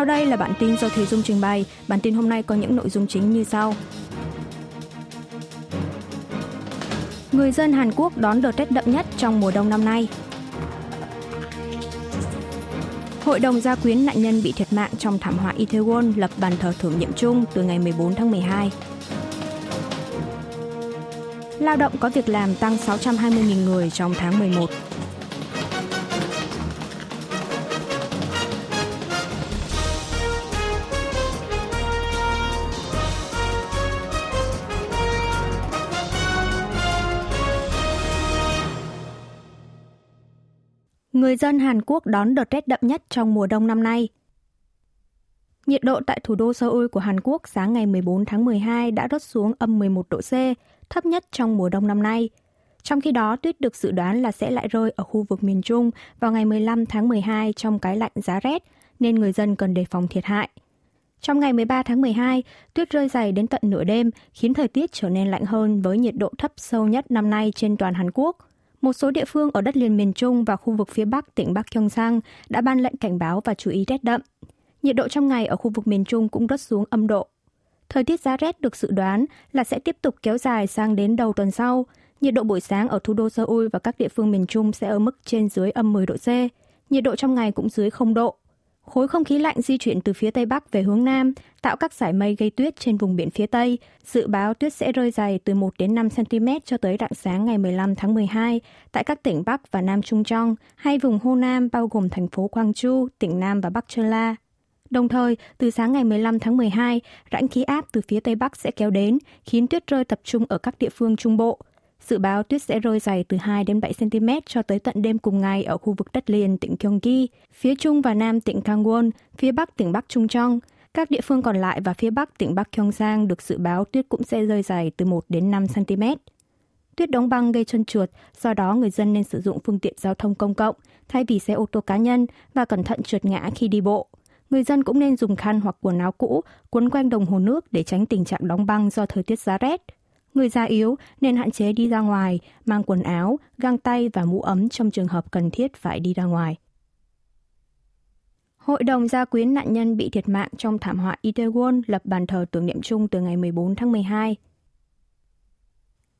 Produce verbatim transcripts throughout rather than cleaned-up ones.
Sau đây là bản tin do Thủy Dung trình bày. Bản tin hôm nay có những nội dung chính như sau. Người dân Hàn Quốc đón đợt rét đậm nhất trong mùa đông năm nay. Hội đồng gia quyến nạn nhân bị thiệt mạng trong thảm họa Itaewon lập bàn thờ tưởng niệm chung từ ngày mười bốn tháng mười hai. Lao động có việc làm tăng sáu trăm hai mươi nghìn người trong tháng mười một. Người dân Hàn Quốc đón đợt rét đậm nhất trong mùa đông năm nay. Nhiệt độ tại thủ đô Seoul của Hàn Quốc sáng ngày mười bốn tháng mười hai đã rớt xuống âm mười một độ C, thấp nhất trong mùa đông năm nay. Trong khi đó, tuyết được dự đoán là sẽ lại rơi ở khu vực miền Trung vào ngày mười lăm tháng mười hai trong cái lạnh giá rét, nên người dân cần đề phòng thiệt hại. Trong ngày mười ba tháng mười hai, tuyết rơi dày đến tận nửa đêm, khiến thời tiết trở nên lạnh hơn với nhiệt độ thấp sâu nhất năm nay trên toàn Hàn Quốc. Một số địa phương ở đất liền miền Trung và khu vực phía Bắc tỉnh Bắc Gyeongsang đã ban lệnh cảnh báo và chú ý rét đậm. Nhiệt độ trong ngày ở khu vực miền Trung cũng rớt xuống âm độ. Thời tiết giá rét được dự đoán là sẽ tiếp tục kéo dài sang đến đầu tuần sau. Nhiệt độ buổi sáng ở thủ đô Seoul và các địa phương miền Trung sẽ ở mức trên dưới âm mười độ C. Nhiệt độ trong ngày cũng dưới không độ. Khối không khí lạnh di chuyển từ phía Tây Bắc về hướng Nam, tạo các dải mây gây tuyết trên vùng biển phía Tây. Dự báo tuyết sẽ rơi dày từ một đến năm xăng-ti-mét cho tới rạng sáng ngày mười lăm tháng mười hai tại các tỉnh Bắc và Nam Chungcheong, hay vùng Hồ Nam bao gồm thành phố Gwangju, tỉnh Nam và Bắc Cholla. Đồng thời, từ sáng ngày mười lăm tháng mười hai, rãnh khí áp từ phía Tây Bắc sẽ kéo đến, khiến tuyết rơi tập trung ở các địa phương Trung Bộ. Dự báo tuyết sẽ rơi dày từ hai đến bảy xăng-ti-mét cho tới tận đêm cùng ngày ở khu vực đất liền tỉnh Gyeonggi, phía Trung và Nam tỉnh Gangwon, phía Bắc tỉnh Bắc Chungcheong. Các địa phương còn lại và phía Bắc tỉnh Bắc Gyeongsang được dự báo tuyết cũng sẽ rơi dày từ một đến năm xăng-ti-mét. Tuyết đóng băng gây trơn trượt, do đó người dân nên sử dụng phương tiện giao thông công cộng thay vì xe ô tô cá nhân và cẩn thận trượt ngã khi đi bộ. Người dân cũng nên dùng khăn hoặc quần áo cũ quấn quanh đồng hồ nước để tránh tình trạng đóng băng do thời tiết giá rét. Người già yếu nên hạn chế đi ra ngoài, mang quần áo, găng tay và mũ ấm trong trường hợp cần thiết phải đi ra ngoài. Hội đồng gia quyến nạn nhân bị thiệt mạng trong thảm họa Itaewon lập bàn thờ tưởng niệm chung từ ngày mười bốn tháng mười hai.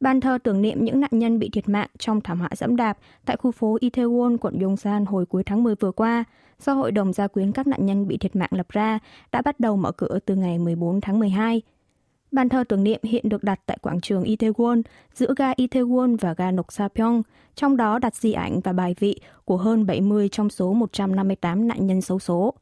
Bàn thờ tưởng niệm những nạn nhân bị thiệt mạng trong thảm họa dẫm đạp tại khu phố Itaewon, quận Yongsan hồi cuối tháng mười vừa qua, do Hội đồng gia quyến các nạn nhân bị thiệt mạng lập ra, đã bắt đầu mở cửa từ ngày mười bốn tháng mười hai. Bàn thờ tưởng niệm hiện được đặt tại quảng trường Itaewon, giữa ga Itaewon và ga Noksapyeong, trong đó đặt di ảnh và bài vị của hơn bảy mươi trong số một trăm năm mươi tám nạn nhân xấu số.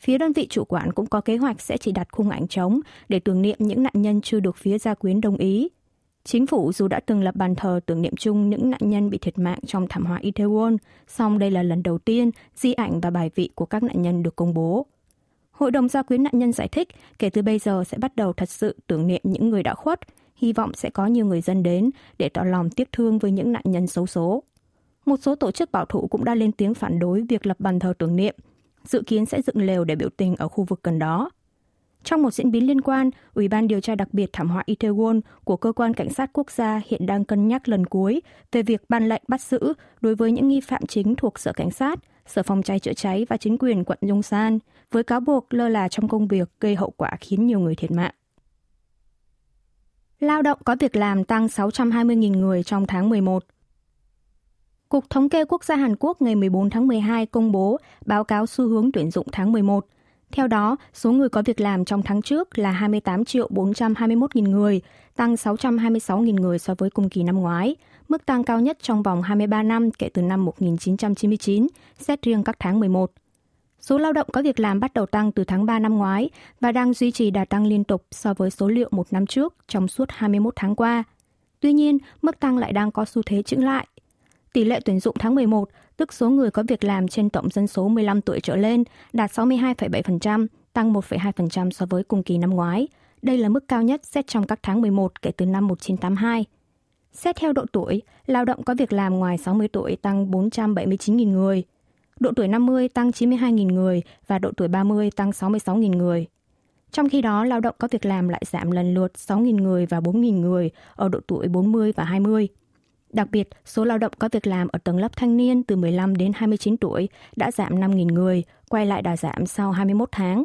Phía đơn vị chủ quản cũng có kế hoạch sẽ chỉ đặt khung ảnh trống để tưởng niệm những nạn nhân chưa được phía gia quyến đồng ý. Chính phủ dù đã từng lập bàn thờ tưởng niệm chung những nạn nhân bị thiệt mạng trong thảm họa Itaewon, song đây là lần đầu tiên di ảnh và bài vị của các nạn nhân được công bố. Hội đồng gia quyến nạn nhân giải thích, kể từ bây giờ sẽ bắt đầu thật sự tưởng niệm những người đã khuất, hy vọng sẽ có nhiều người dân đến để tỏ lòng tiếc thương với những nạn nhân xấu số. Một số tổ chức bảo thủ cũng đã lên tiếng phản đối việc lập bàn thờ tưởng niệm, dự kiến sẽ dựng lều để biểu tình ở khu vực gần đó. Trong một diễn biến liên quan, Ủy ban điều tra đặc biệt thảm họa Itaewon của Cơ quan Cảnh sát Quốc gia hiện đang cân nhắc lần cuối về việc ban lệnh bắt giữ đối với những nghi phạm chính thuộc Sở Cảnh sát, Sở Phòng cháy chữa cháy và chính quyền quận Yongsan, với cáo buộc lơ là trong công việc gây hậu quả khiến nhiều người thiệt mạng. Lao động có việc làm tăng sáu trăm hai mươi nghìn người trong tháng mười một. Cục Thống kê Quốc gia Hàn Quốc ngày mười bốn tháng mười hai công bố báo cáo xu hướng tuyển dụng tháng mười một. Theo đó, số người có việc làm trong tháng trước là hai mươi tám triệu bốn trăm hai mươi mốt nghìn người, tăng sáu trăm hai mươi sáu nghìn người so với cùng kỳ năm ngoái, mức tăng cao nhất trong vòng hai mươi ba năm kể từ năm một nghìn chín trăm chín mươi chín, xét riêng các tháng mười một. Số lao động có việc làm bắt đầu tăng từ tháng ba năm ngoái và đang duy trì đà tăng liên tục so với số liệu một năm trước trong suốt hai mươi mốt tháng qua. Tuy nhiên, mức tăng lại đang có xu thế chững lại. Tỷ lệ tuyển dụng tháng mười một, tức số người có việc làm trên tổng dân số mười lăm tuổi trở lên, đạt sáu mươi hai phẩy bảy phần trăm, tăng một phẩy hai phần trăm so với cùng kỳ năm ngoái. Đây là mức cao nhất xét trong các tháng mười một kể từ năm một nghìn chín trăm tám mươi hai. Xét theo độ tuổi, lao động có việc làm ngoài sáu mươi tuổi tăng bốn trăm bảy mươi chín nghìn người, độ tuổi năm mươi tăng chín mươi hai nghìn người và độ tuổi ba mươi tăng sáu mươi sáu nghìn người. Trong khi đó, lao động có việc làm lại giảm lần lượt sáu nghìn người và bốn nghìn người ở độ tuổi bốn mươi và hai mươi. Đặc biệt, số lao động có việc làm ở tầng lớp thanh niên từ mười lăm đến hai mươi chín tuổi đã giảm năm nghìn người, quay lại đà giảm sau hai mươi mốt tháng.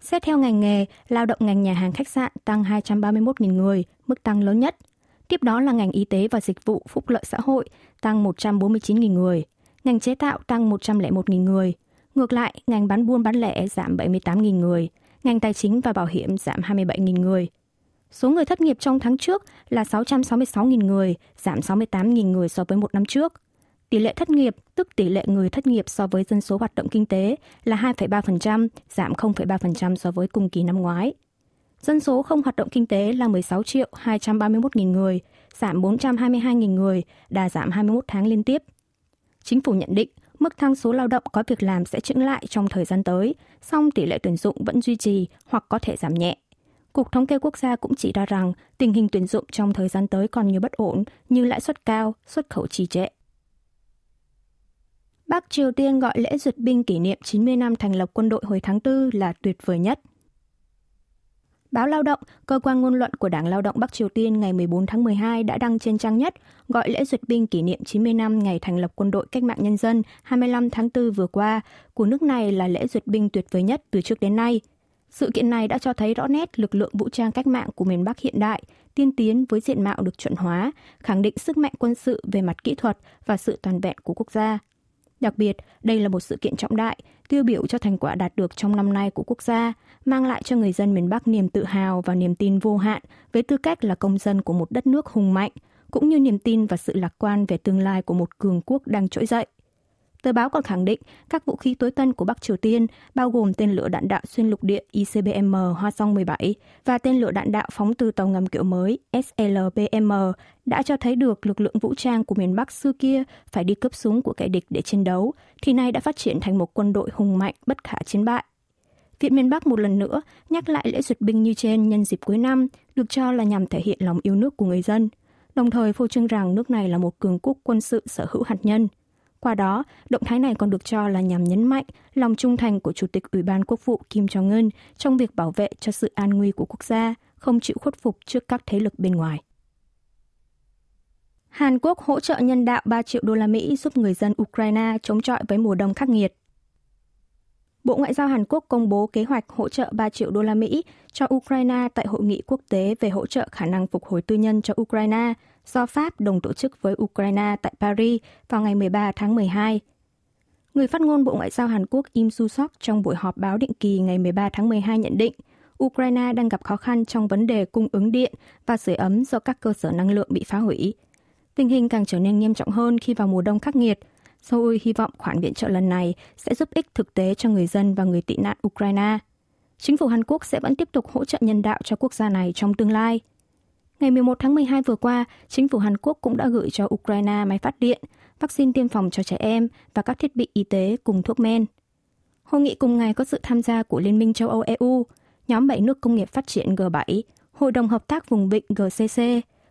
Xét theo ngành nghề, lao động ngành nhà hàng khách sạn tăng hai trăm ba mươi mốt nghìn người, mức tăng lớn nhất. Tiếp đó là ngành y tế và dịch vụ phúc lợi xã hội tăng một trăm bốn mươi chín nghìn người, ngành chế tạo tăng một trăm lẻ một nghìn người. Ngược lại, ngành bán buôn bán lẻ giảm bảy mươi tám nghìn người, ngành tài chính và bảo hiểm giảm hai mươi bảy nghìn người. Số người thất nghiệp trong tháng trước là sáu trăm sáu mươi sáu nghìn người, giảm sáu mươi tám nghìn người so với một năm trước. Tỷ lệ thất nghiệp, tức tỷ lệ người thất nghiệp so với dân số hoạt động kinh tế, là hai phẩy ba phần trăm, giảm không phẩy ba phần trăm so với cùng kỳ năm ngoái. Dân số không hoạt động kinh tế là mười sáu triệu hai trăm ba mươi mốt nghìn người, giảm bốn trăm hai mươi hai nghìn người, đà giảm hai mươi mốt tháng liên tiếp. Chính phủ nhận định, mức tăng số lao động có việc làm sẽ chững lại trong thời gian tới, song tỷ lệ tuyển dụng vẫn duy trì hoặc có thể giảm nhẹ. Cục Thống kê Quốc gia cũng chỉ ra rằng tình hình tuyển dụng trong thời gian tới còn nhiều bất ổn như lãi suất cao, xuất khẩu trì trệ. Bắc Triều Tiên gọi lễ duyệt binh kỷ niệm chín mươi năm thành lập quân đội hồi tháng tư là tuyệt vời nhất. Báo Lao động, cơ quan ngôn luận của Đảng Lao động Bắc Triều Tiên ngày mười bốn tháng mười hai đã đăng trên trang nhất gọi lễ duyệt binh kỷ niệm chín mươi năm ngày thành lập Quân đội Cách mạng Nhân dân hai mươi lăm tháng tư vừa qua của nước này là lễ duyệt binh tuyệt vời nhất từ trước đến nay. Sự kiện này đã cho thấy rõ nét lực lượng vũ trang cách mạng của miền Bắc hiện đại, tiên tiến với diện mạo được chuẩn hóa, khẳng định sức mạnh quân sự về mặt kỹ thuật và sự toàn vẹn của quốc gia. Đặc biệt, đây là một sự kiện trọng đại, tiêu biểu cho thành quả đạt được trong năm nay của quốc gia, mang lại cho người dân miền Bắc niềm tự hào và niềm tin vô hạn với tư cách là công dân của một đất nước hùng mạnh, cũng như niềm tin và sự lạc quan về tương lai của một cường quốc đang trỗi dậy. Tờ báo còn khẳng định các vũ khí tối tân của Bắc Triều Tiên, bao gồm tên lửa đạn đạo xuyên lục địa I C B M Hoa Song mười bảy và tên lửa đạn đạo phóng từ tàu ngầm kiểu mới S L B M, đã cho thấy được lực lượng vũ trang của miền Bắc xưa kia phải đi cướp súng của kẻ địch để chiến đấu, thì nay đã phát triển thành một quân đội hùng mạnh bất khả chiến bại. Viện miền Bắc một lần nữa nhắc lại lễ duyệt binh như trên nhân dịp cuối năm, được cho là nhằm thể hiện lòng yêu nước của người dân, đồng thời phô trương rằng nước này là một cường quốc quân sự sở hữu hạt nhân. Qua đó, động thái này còn được cho là nhằm nhấn mạnh lòng trung thành của Chủ tịch Ủy ban Quốc vụ Kim Jong-un trong việc bảo vệ cho sự an nguy của quốc gia, không chịu khuất phục trước các thế lực bên ngoài. Hàn Quốc hỗ trợ nhân đạo ba triệu đô la Mỹ giúp người dân Ukraine chống chọi với mùa đông khắc nghiệt. Bộ Ngoại giao Hàn Quốc công bố kế hoạch hỗ trợ ba triệu đô la Mỹ cho Ukraine tại Hội nghị quốc tế về hỗ trợ khả năng phục hồi tư nhân cho Ukraine do Pháp đồng tổ chức với Ukraine tại Paris vào ngày mười ba tháng mười hai. Người phát ngôn Bộ Ngoại giao Hàn Quốc Im Su-sok trong buổi họp báo định kỳ ngày mười ba tháng mười hai nhận định Ukraine đang gặp khó khăn trong vấn đề cung ứng điện và sưởi ấm do các cơ sở năng lượng bị phá hủy. Tình hình càng trở nên nghiêm trọng hơn khi vào mùa đông khắc nghiệt. Seoul hy vọng khoản viện trợ lần này sẽ giúp ích thực tế cho người dân và người tị nạn Ukraine. Chính phủ Hàn Quốc sẽ vẫn tiếp tục hỗ trợ nhân đạo cho quốc gia này trong tương lai. Ngày mười một tháng mười hai vừa qua, chính phủ Hàn Quốc cũng đã gửi cho Ukraine máy phát điện, vaccine tiêm phòng cho trẻ em và các thiết bị y tế cùng thuốc men. Hội nghị cùng ngày có sự tham gia của Liên minh châu Âu E U, nhóm bảy nước công nghiệp phát triển G bảy, Hội đồng Hợp tác Vùng Vịnh G C C,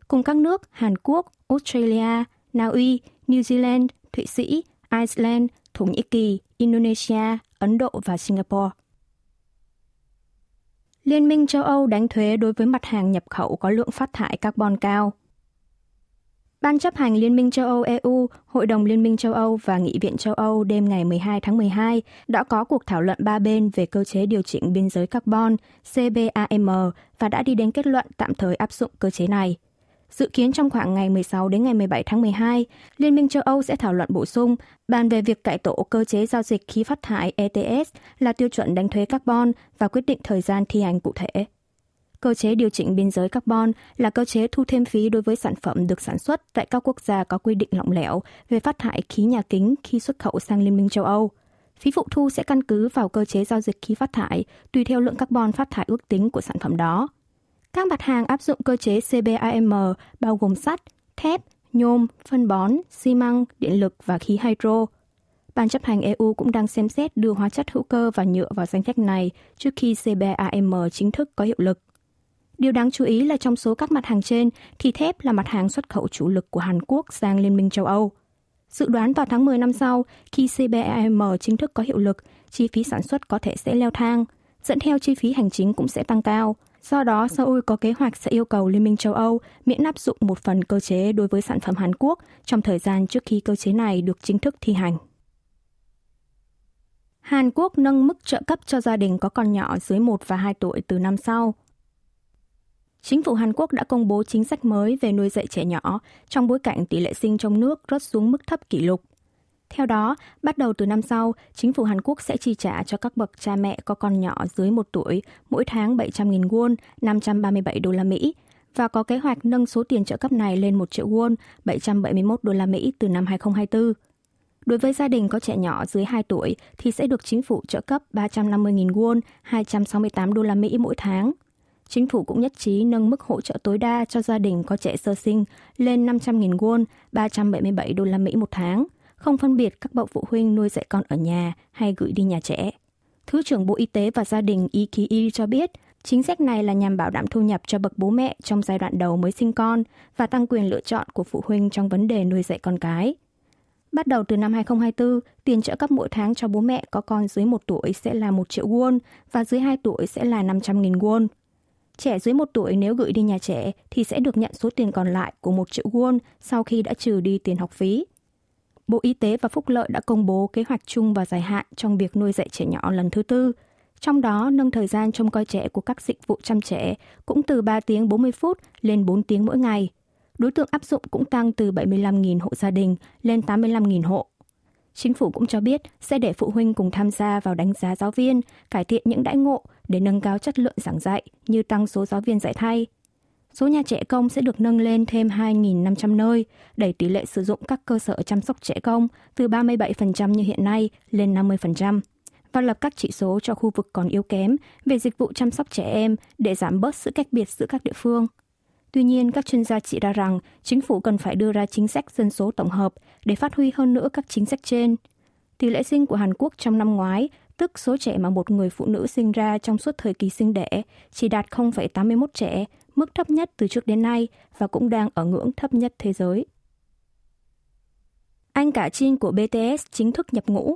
cùng các nước Hàn Quốc, Australia, Na Uy, New Zealand, Thụy Sĩ, Iceland, Thổ Nhĩ Kỳ, Indonesia, Ấn Độ và Singapore. Liên minh châu Âu đánh thuế đối với mặt hàng nhập khẩu có lượng phát thải carbon cao. Ban chấp hành Liên minh châu Âu E U, Hội đồng Liên minh châu Âu và Nghị viện châu Âu đêm ngày mười hai tháng mười hai đã có cuộc thảo luận ba bên về cơ chế điều chỉnh biên giới carbon C B A M và đã đi đến kết luận tạm thời áp dụng cơ chế này. Dự kiến trong khoảng ngày mười sáu đến ngày mười bảy tháng mười hai, Liên minh châu Âu sẽ thảo luận bổ sung bàn về việc cải tổ cơ chế giao dịch khí phát thải E T S là tiêu chuẩn đánh thuế carbon và quyết định thời gian thi hành cụ thể. Cơ chế điều chỉnh biên giới carbon là cơ chế thu thêm phí đối với sản phẩm được sản xuất tại các quốc gia có quy định lỏng lẻo về phát thải khí nhà kính khi xuất khẩu sang Liên minh châu Âu. Phí phụ thu sẽ căn cứ vào cơ chế giao dịch khí phát thải tùy theo lượng carbon phát thải ước tính của sản phẩm đó. Các mặt hàng áp dụng cơ chế C B A M bao gồm sắt, thép, nhôm, phân bón, xi măng, điện lực và khí hydro. Ban chấp hành E U cũng đang xem xét đưa hóa chất hữu cơ và nhựa vào danh sách này trước khi C B A M chính thức có hiệu lực. Điều đáng chú ý là trong số các mặt hàng trên thì thép là mặt hàng xuất khẩu chủ lực của Hàn Quốc sang Liên minh châu Âu. Dự đoán vào tháng mười năm sau, khi C B A M chính thức có hiệu lực, chi phí sản xuất có thể sẽ leo thang, dẫn theo chi phí hành chính cũng sẽ tăng cao. Do đó, Seoul có kế hoạch sẽ yêu cầu Liên minh châu Âu miễn áp dụng một phần cơ chế đối với sản phẩm Hàn Quốc trong thời gian trước khi cơ chế này được chính thức thi hành. Hàn Quốc nâng mức trợ cấp cho gia đình có con nhỏ dưới một và hai tuổi từ năm sau. Chính phủ Hàn Quốc đã công bố chính sách mới về nuôi dạy trẻ nhỏ trong bối cảnh tỷ lệ sinh trong nước rớt xuống mức thấp kỷ lục. Theo đó, bắt đầu từ năm sau, chính phủ Hàn Quốc sẽ chi trả cho các bậc cha mẹ có con nhỏ dưới một tuổi mỗi tháng bảy trăm nghìn won, năm trăm ba mươi bảy đô la Mỹ, và có kế hoạch nâng số tiền trợ cấp này lên một triệu won, bảy trăm bảy mươi mốt đô la Mỹ từ năm hai không hai tư. Đối với gia đình có trẻ nhỏ dưới hai tuổi thì sẽ được chính phủ trợ cấp ba trăm năm mươi nghìn won, hai trăm sáu mươi tám đô la Mỹ mỗi tháng. Chính phủ cũng nhất trí nâng mức hỗ trợ tối đa cho gia đình có trẻ sơ sinh lên năm trăm nghìn won, ba trăm bảy mươi bảy đô la Mỹ một tháng, không phân biệt các bậc phụ huynh nuôi dạy con ở nhà hay gửi đi nhà trẻ. Thứ trưởng Bộ Y tế và Gia đình Lee Ki-il cho biết, chính sách này là nhằm bảo đảm thu nhập cho bậc bố mẹ trong giai đoạn đầu mới sinh con và tăng quyền lựa chọn của phụ huynh trong vấn đề nuôi dạy con cái. Bắt đầu từ năm hai không hai tư, tiền trợ cấp mỗi tháng cho bố mẹ có con dưới một tuổi sẽ là một triệu won và dưới hai tuổi sẽ là năm trăm nghìn won. Trẻ dưới một tuổi nếu gửi đi nhà trẻ thì sẽ được nhận số tiền còn lại của một triệu won sau khi đã trừ đi tiền học phí. Bộ Y tế và Phúc lợi đã công bố kế hoạch chung và dài hạn trong việc nuôi dạy trẻ nhỏ lần thứ tư, trong đó nâng thời gian trông coi trẻ của các dịch vụ chăm trẻ cũng từ ba tiếng bốn mươi phút lên bốn tiếng mỗi ngày. Đối tượng áp dụng cũng tăng từ bảy mươi lăm nghìn hộ gia đình lên tám mươi lăm nghìn hộ. Chính phủ cũng cho biết sẽ để phụ huynh cùng tham gia vào đánh giá giáo viên, cải thiện những đãi ngộ để nâng cao chất lượng giảng dạy như tăng số giáo viên dạy thay. Số nhà trẻ công sẽ được nâng lên thêm hai nghìn năm trăm nơi, đẩy tỷ lệ sử dụng các cơ sở chăm sóc trẻ công từ ba mươi bảy phần trăm như hiện nay lên năm mươi phần trăm và lập các chỉ số cho khu vực còn yếu kém về dịch vụ chăm sóc trẻ em để giảm bớt sự cách biệt giữa các địa phương. Tuy nhiên, các chuyên gia chỉ ra rằng chính phủ cần phải đưa ra chính sách dân số tổng hợp để phát huy hơn nữa các chính sách trên. Tỷ lệ sinh của Hàn Quốc trong năm ngoái, tức số trẻ mà một người phụ nữ sinh ra trong suốt thời kỳ sinh đẻ, chỉ đạt không phẩy tám mươi mốt trẻ, mức thấp nhất từ trước đến nay và cũng đang ở ngưỡng thấp nhất thế giới. Anh cả Jin của bê tê ét chính thức nhập ngũ.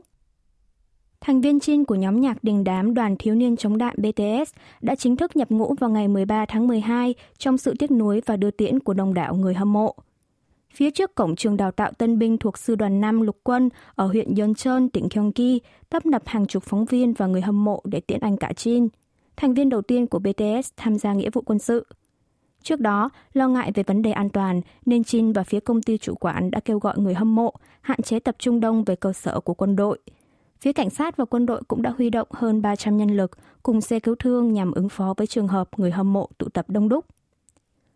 Thành viên Jin của nhóm nhạc đình đám đoàn thiếu niên chống đạn bê tê ét đã chính thức nhập ngũ vào ngày mười ba tháng mười hai trong sự tiếc nuối và đưa tiễn của đông đảo người hâm mộ. Phía trước cổng trường đào tạo tân binh thuộc Sư đoàn năm Lục quân ở huyện Yeoncheon, tỉnh Gyeonggi, tấp nập hàng chục phóng viên và người hâm mộ để tiễn anh cả Jin, thành viên đầu tiên của bê tê ét tham gia nghĩa vụ quân sự. Trước đó, lo ngại về vấn đề an toàn nên Jin và phía công ty chủ quản đã kêu gọi người hâm mộ hạn chế tập trung đông về cơ sở của quân đội. Phía cảnh sát và quân đội cũng đã huy động hơn ba trăm nhân lực cùng xe cứu thương nhằm ứng phó với trường hợp người hâm mộ tụ tập đông đúc.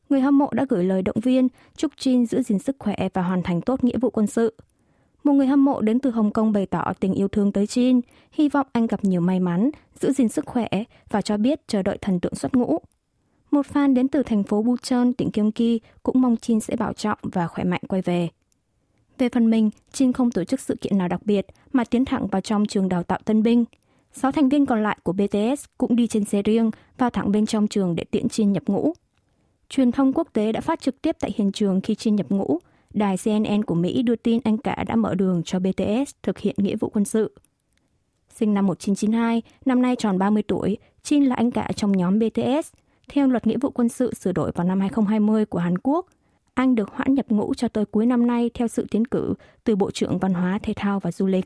Người hâm mộ đã gửi lời động viên, chúc Jin giữ gìn sức khỏe và hoàn thành tốt nghĩa vụ quân sự. Một người hâm mộ đến từ Hồng Kông bày tỏ tình yêu thương tới Jin, hy vọng anh gặp nhiều may mắn, giữ gìn sức khỏe và cho biết chờ đợi thần tượng xuất ngũ. Một fan đến từ thành phố Busan, tỉnh Gyeonggi cũng mong Jin sẽ bảo trọng và khỏe mạnh quay về. Về phần mình, Jin không tổ chức sự kiện nào đặc biệt mà tiến thẳng vào trong trường đào tạo tân binh. Sáu thành viên còn lại của bê tê ét cũng đi trên xe riêng vào thẳng bên trong trường để tiễn Jin nhập ngũ. Truyền thông quốc tế đã phát trực tiếp tại hiện trường khi Jin nhập ngũ. Đài C N N của Mỹ đưa tin anh cả đã mở đường cho bê tê ét thực hiện nghĩa vụ quân sự. Sinh năm một nghìn chín trăm chín mươi hai, năm nay tròn ba mươi tuổi, Jin là anh cả trong nhóm bê tê ét. Theo luật nghĩa vụ quân sự sửa đổi vào năm hai không hai không của Hàn Quốc, anh được hoãn nhập ngũ cho tới cuối năm nay theo sự tiến cử từ Bộ trưởng Văn hóa, Thể thao và Du lịch.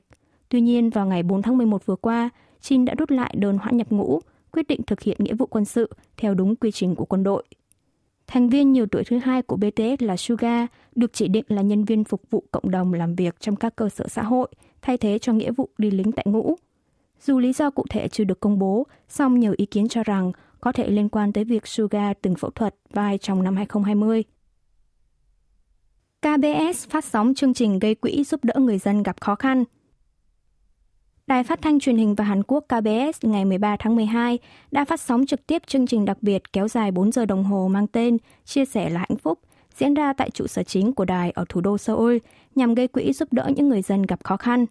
Tuy nhiên, vào ngày bốn tháng mười một vừa qua, Jin đã rút lại đơn hoãn nhập ngũ, quyết định thực hiện nghĩa vụ quân sự theo đúng quy trình của quân đội. Thành viên nhiều tuổi thứ hai của bê tê ét là Suga, được chỉ định là nhân viên phục vụ cộng đồng làm việc trong các cơ sở xã hội, thay thế cho nghĩa vụ đi lính tại ngũ. Dù lý do cụ thể chưa được công bố, song nhiều ý kiến cho rằng có thể liên quan tới việc Suga từng phẫu thuật vai trong năm hai không hai không. K B S phát sóng chương trình gây quỹ giúp đỡ người dân gặp khó khăn. Đài Phát thanh Truyền hình và Hàn Quốc K B S ngày mười ba tháng mười hai đã phát sóng trực tiếp chương trình đặc biệt kéo dài bốn giờ đồng hồ mang tên Chia sẻ là hạnh phúc, diễn ra tại trụ sở chính của đài ở thủ đô Seoul nhằm gây quỹ giúp đỡ những người dân gặp khó khăn.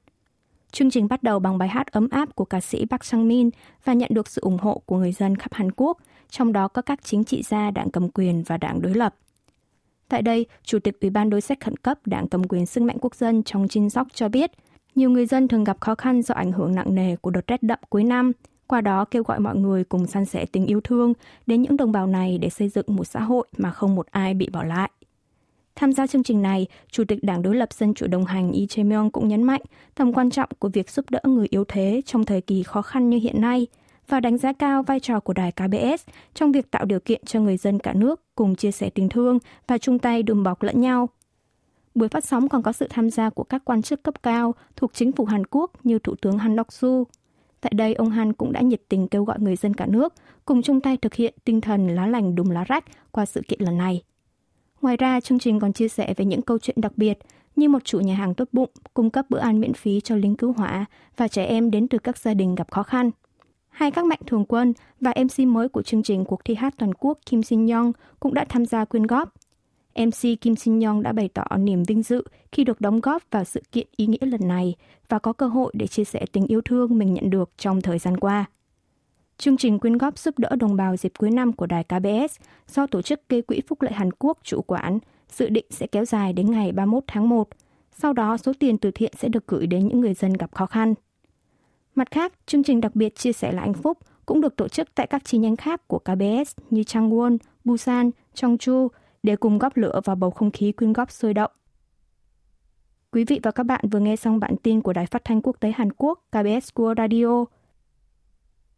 Chương trình bắt đầu bằng bài hát ấm áp của ca sĩ Park Sang-min và nhận được sự ủng hộ của người dân khắp Hàn Quốc, trong đó có các chính trị gia đảng cầm quyền và đảng đối lập. Tại đây, Chủ tịch Ủy ban đối sách khẩn cấp đảng cầm quyền Sức mạnh quốc dân Chong Jin-sok cho biết, nhiều người dân thường gặp khó khăn do ảnh hưởng nặng nề của đợt rét đậm cuối năm, qua đó kêu gọi mọi người cùng san sẻ tình yêu thương đến những đồng bào này để xây dựng một xã hội mà không một ai bị bỏ lại. Tham gia chương trình này, Chủ tịch Đảng đối lập Dân chủ đồng hành Lee Jae-myung cũng nhấn mạnh tầm quan trọng của việc giúp đỡ người yếu thế trong thời kỳ khó khăn như hiện nay và đánh giá cao vai trò của đài K B S trong việc tạo điều kiện cho người dân cả nước cùng chia sẻ tình thương và chung tay đùm bọc lẫn nhau. Buổi phát sóng còn có sự tham gia của các quan chức cấp cao thuộc chính phủ Hàn Quốc như Thủ tướng Han Dok-su. Tại đây, ông Han cũng đã nhiệt tình kêu gọi người dân cả nước cùng chung tay thực hiện tinh thần lá lành đùm lá rách qua sự kiện lần này. Ngoài ra, chương trình còn chia sẻ về những câu chuyện đặc biệt như một chủ nhà hàng tốt bụng cung cấp bữa ăn miễn phí cho lính cứu hỏa và trẻ em đến từ các gia đình gặp khó khăn. Hai các mạnh thường quân và em xê mới của chương trình cuộc thi hát toàn quốc Kim Sin-yong cũng đã tham gia quyên góp. em xê Kim Sin-yong đã bày tỏ niềm vinh dự khi được đóng góp vào sự kiện ý nghĩa lần này và có cơ hội để chia sẻ tình yêu thương mình nhận được trong thời gian qua. Chương trình quyên góp giúp đỡ đồng bào dịp cuối năm của đài K B S do Tổ chức Gây quỹ Phúc lợi Hàn Quốc chủ quản dự định sẽ kéo dài đến ngày ba mươi mốt tháng một. Sau đó, số tiền từ thiện sẽ được gửi đến những người dân gặp khó khăn. Mặt khác, chương trình đặc biệt Chia sẻ là hạnh phúc cũng được tổ chức tại các chi nhánh khác của K B S như Changwon, Busan, Cheongju để cùng góp lửa vào bầu không khí quyên góp sôi động. Quý vị và các bạn vừa nghe xong bản tin của Đài Phát thanh Quốc tế Hàn Quốc K B S World Radio.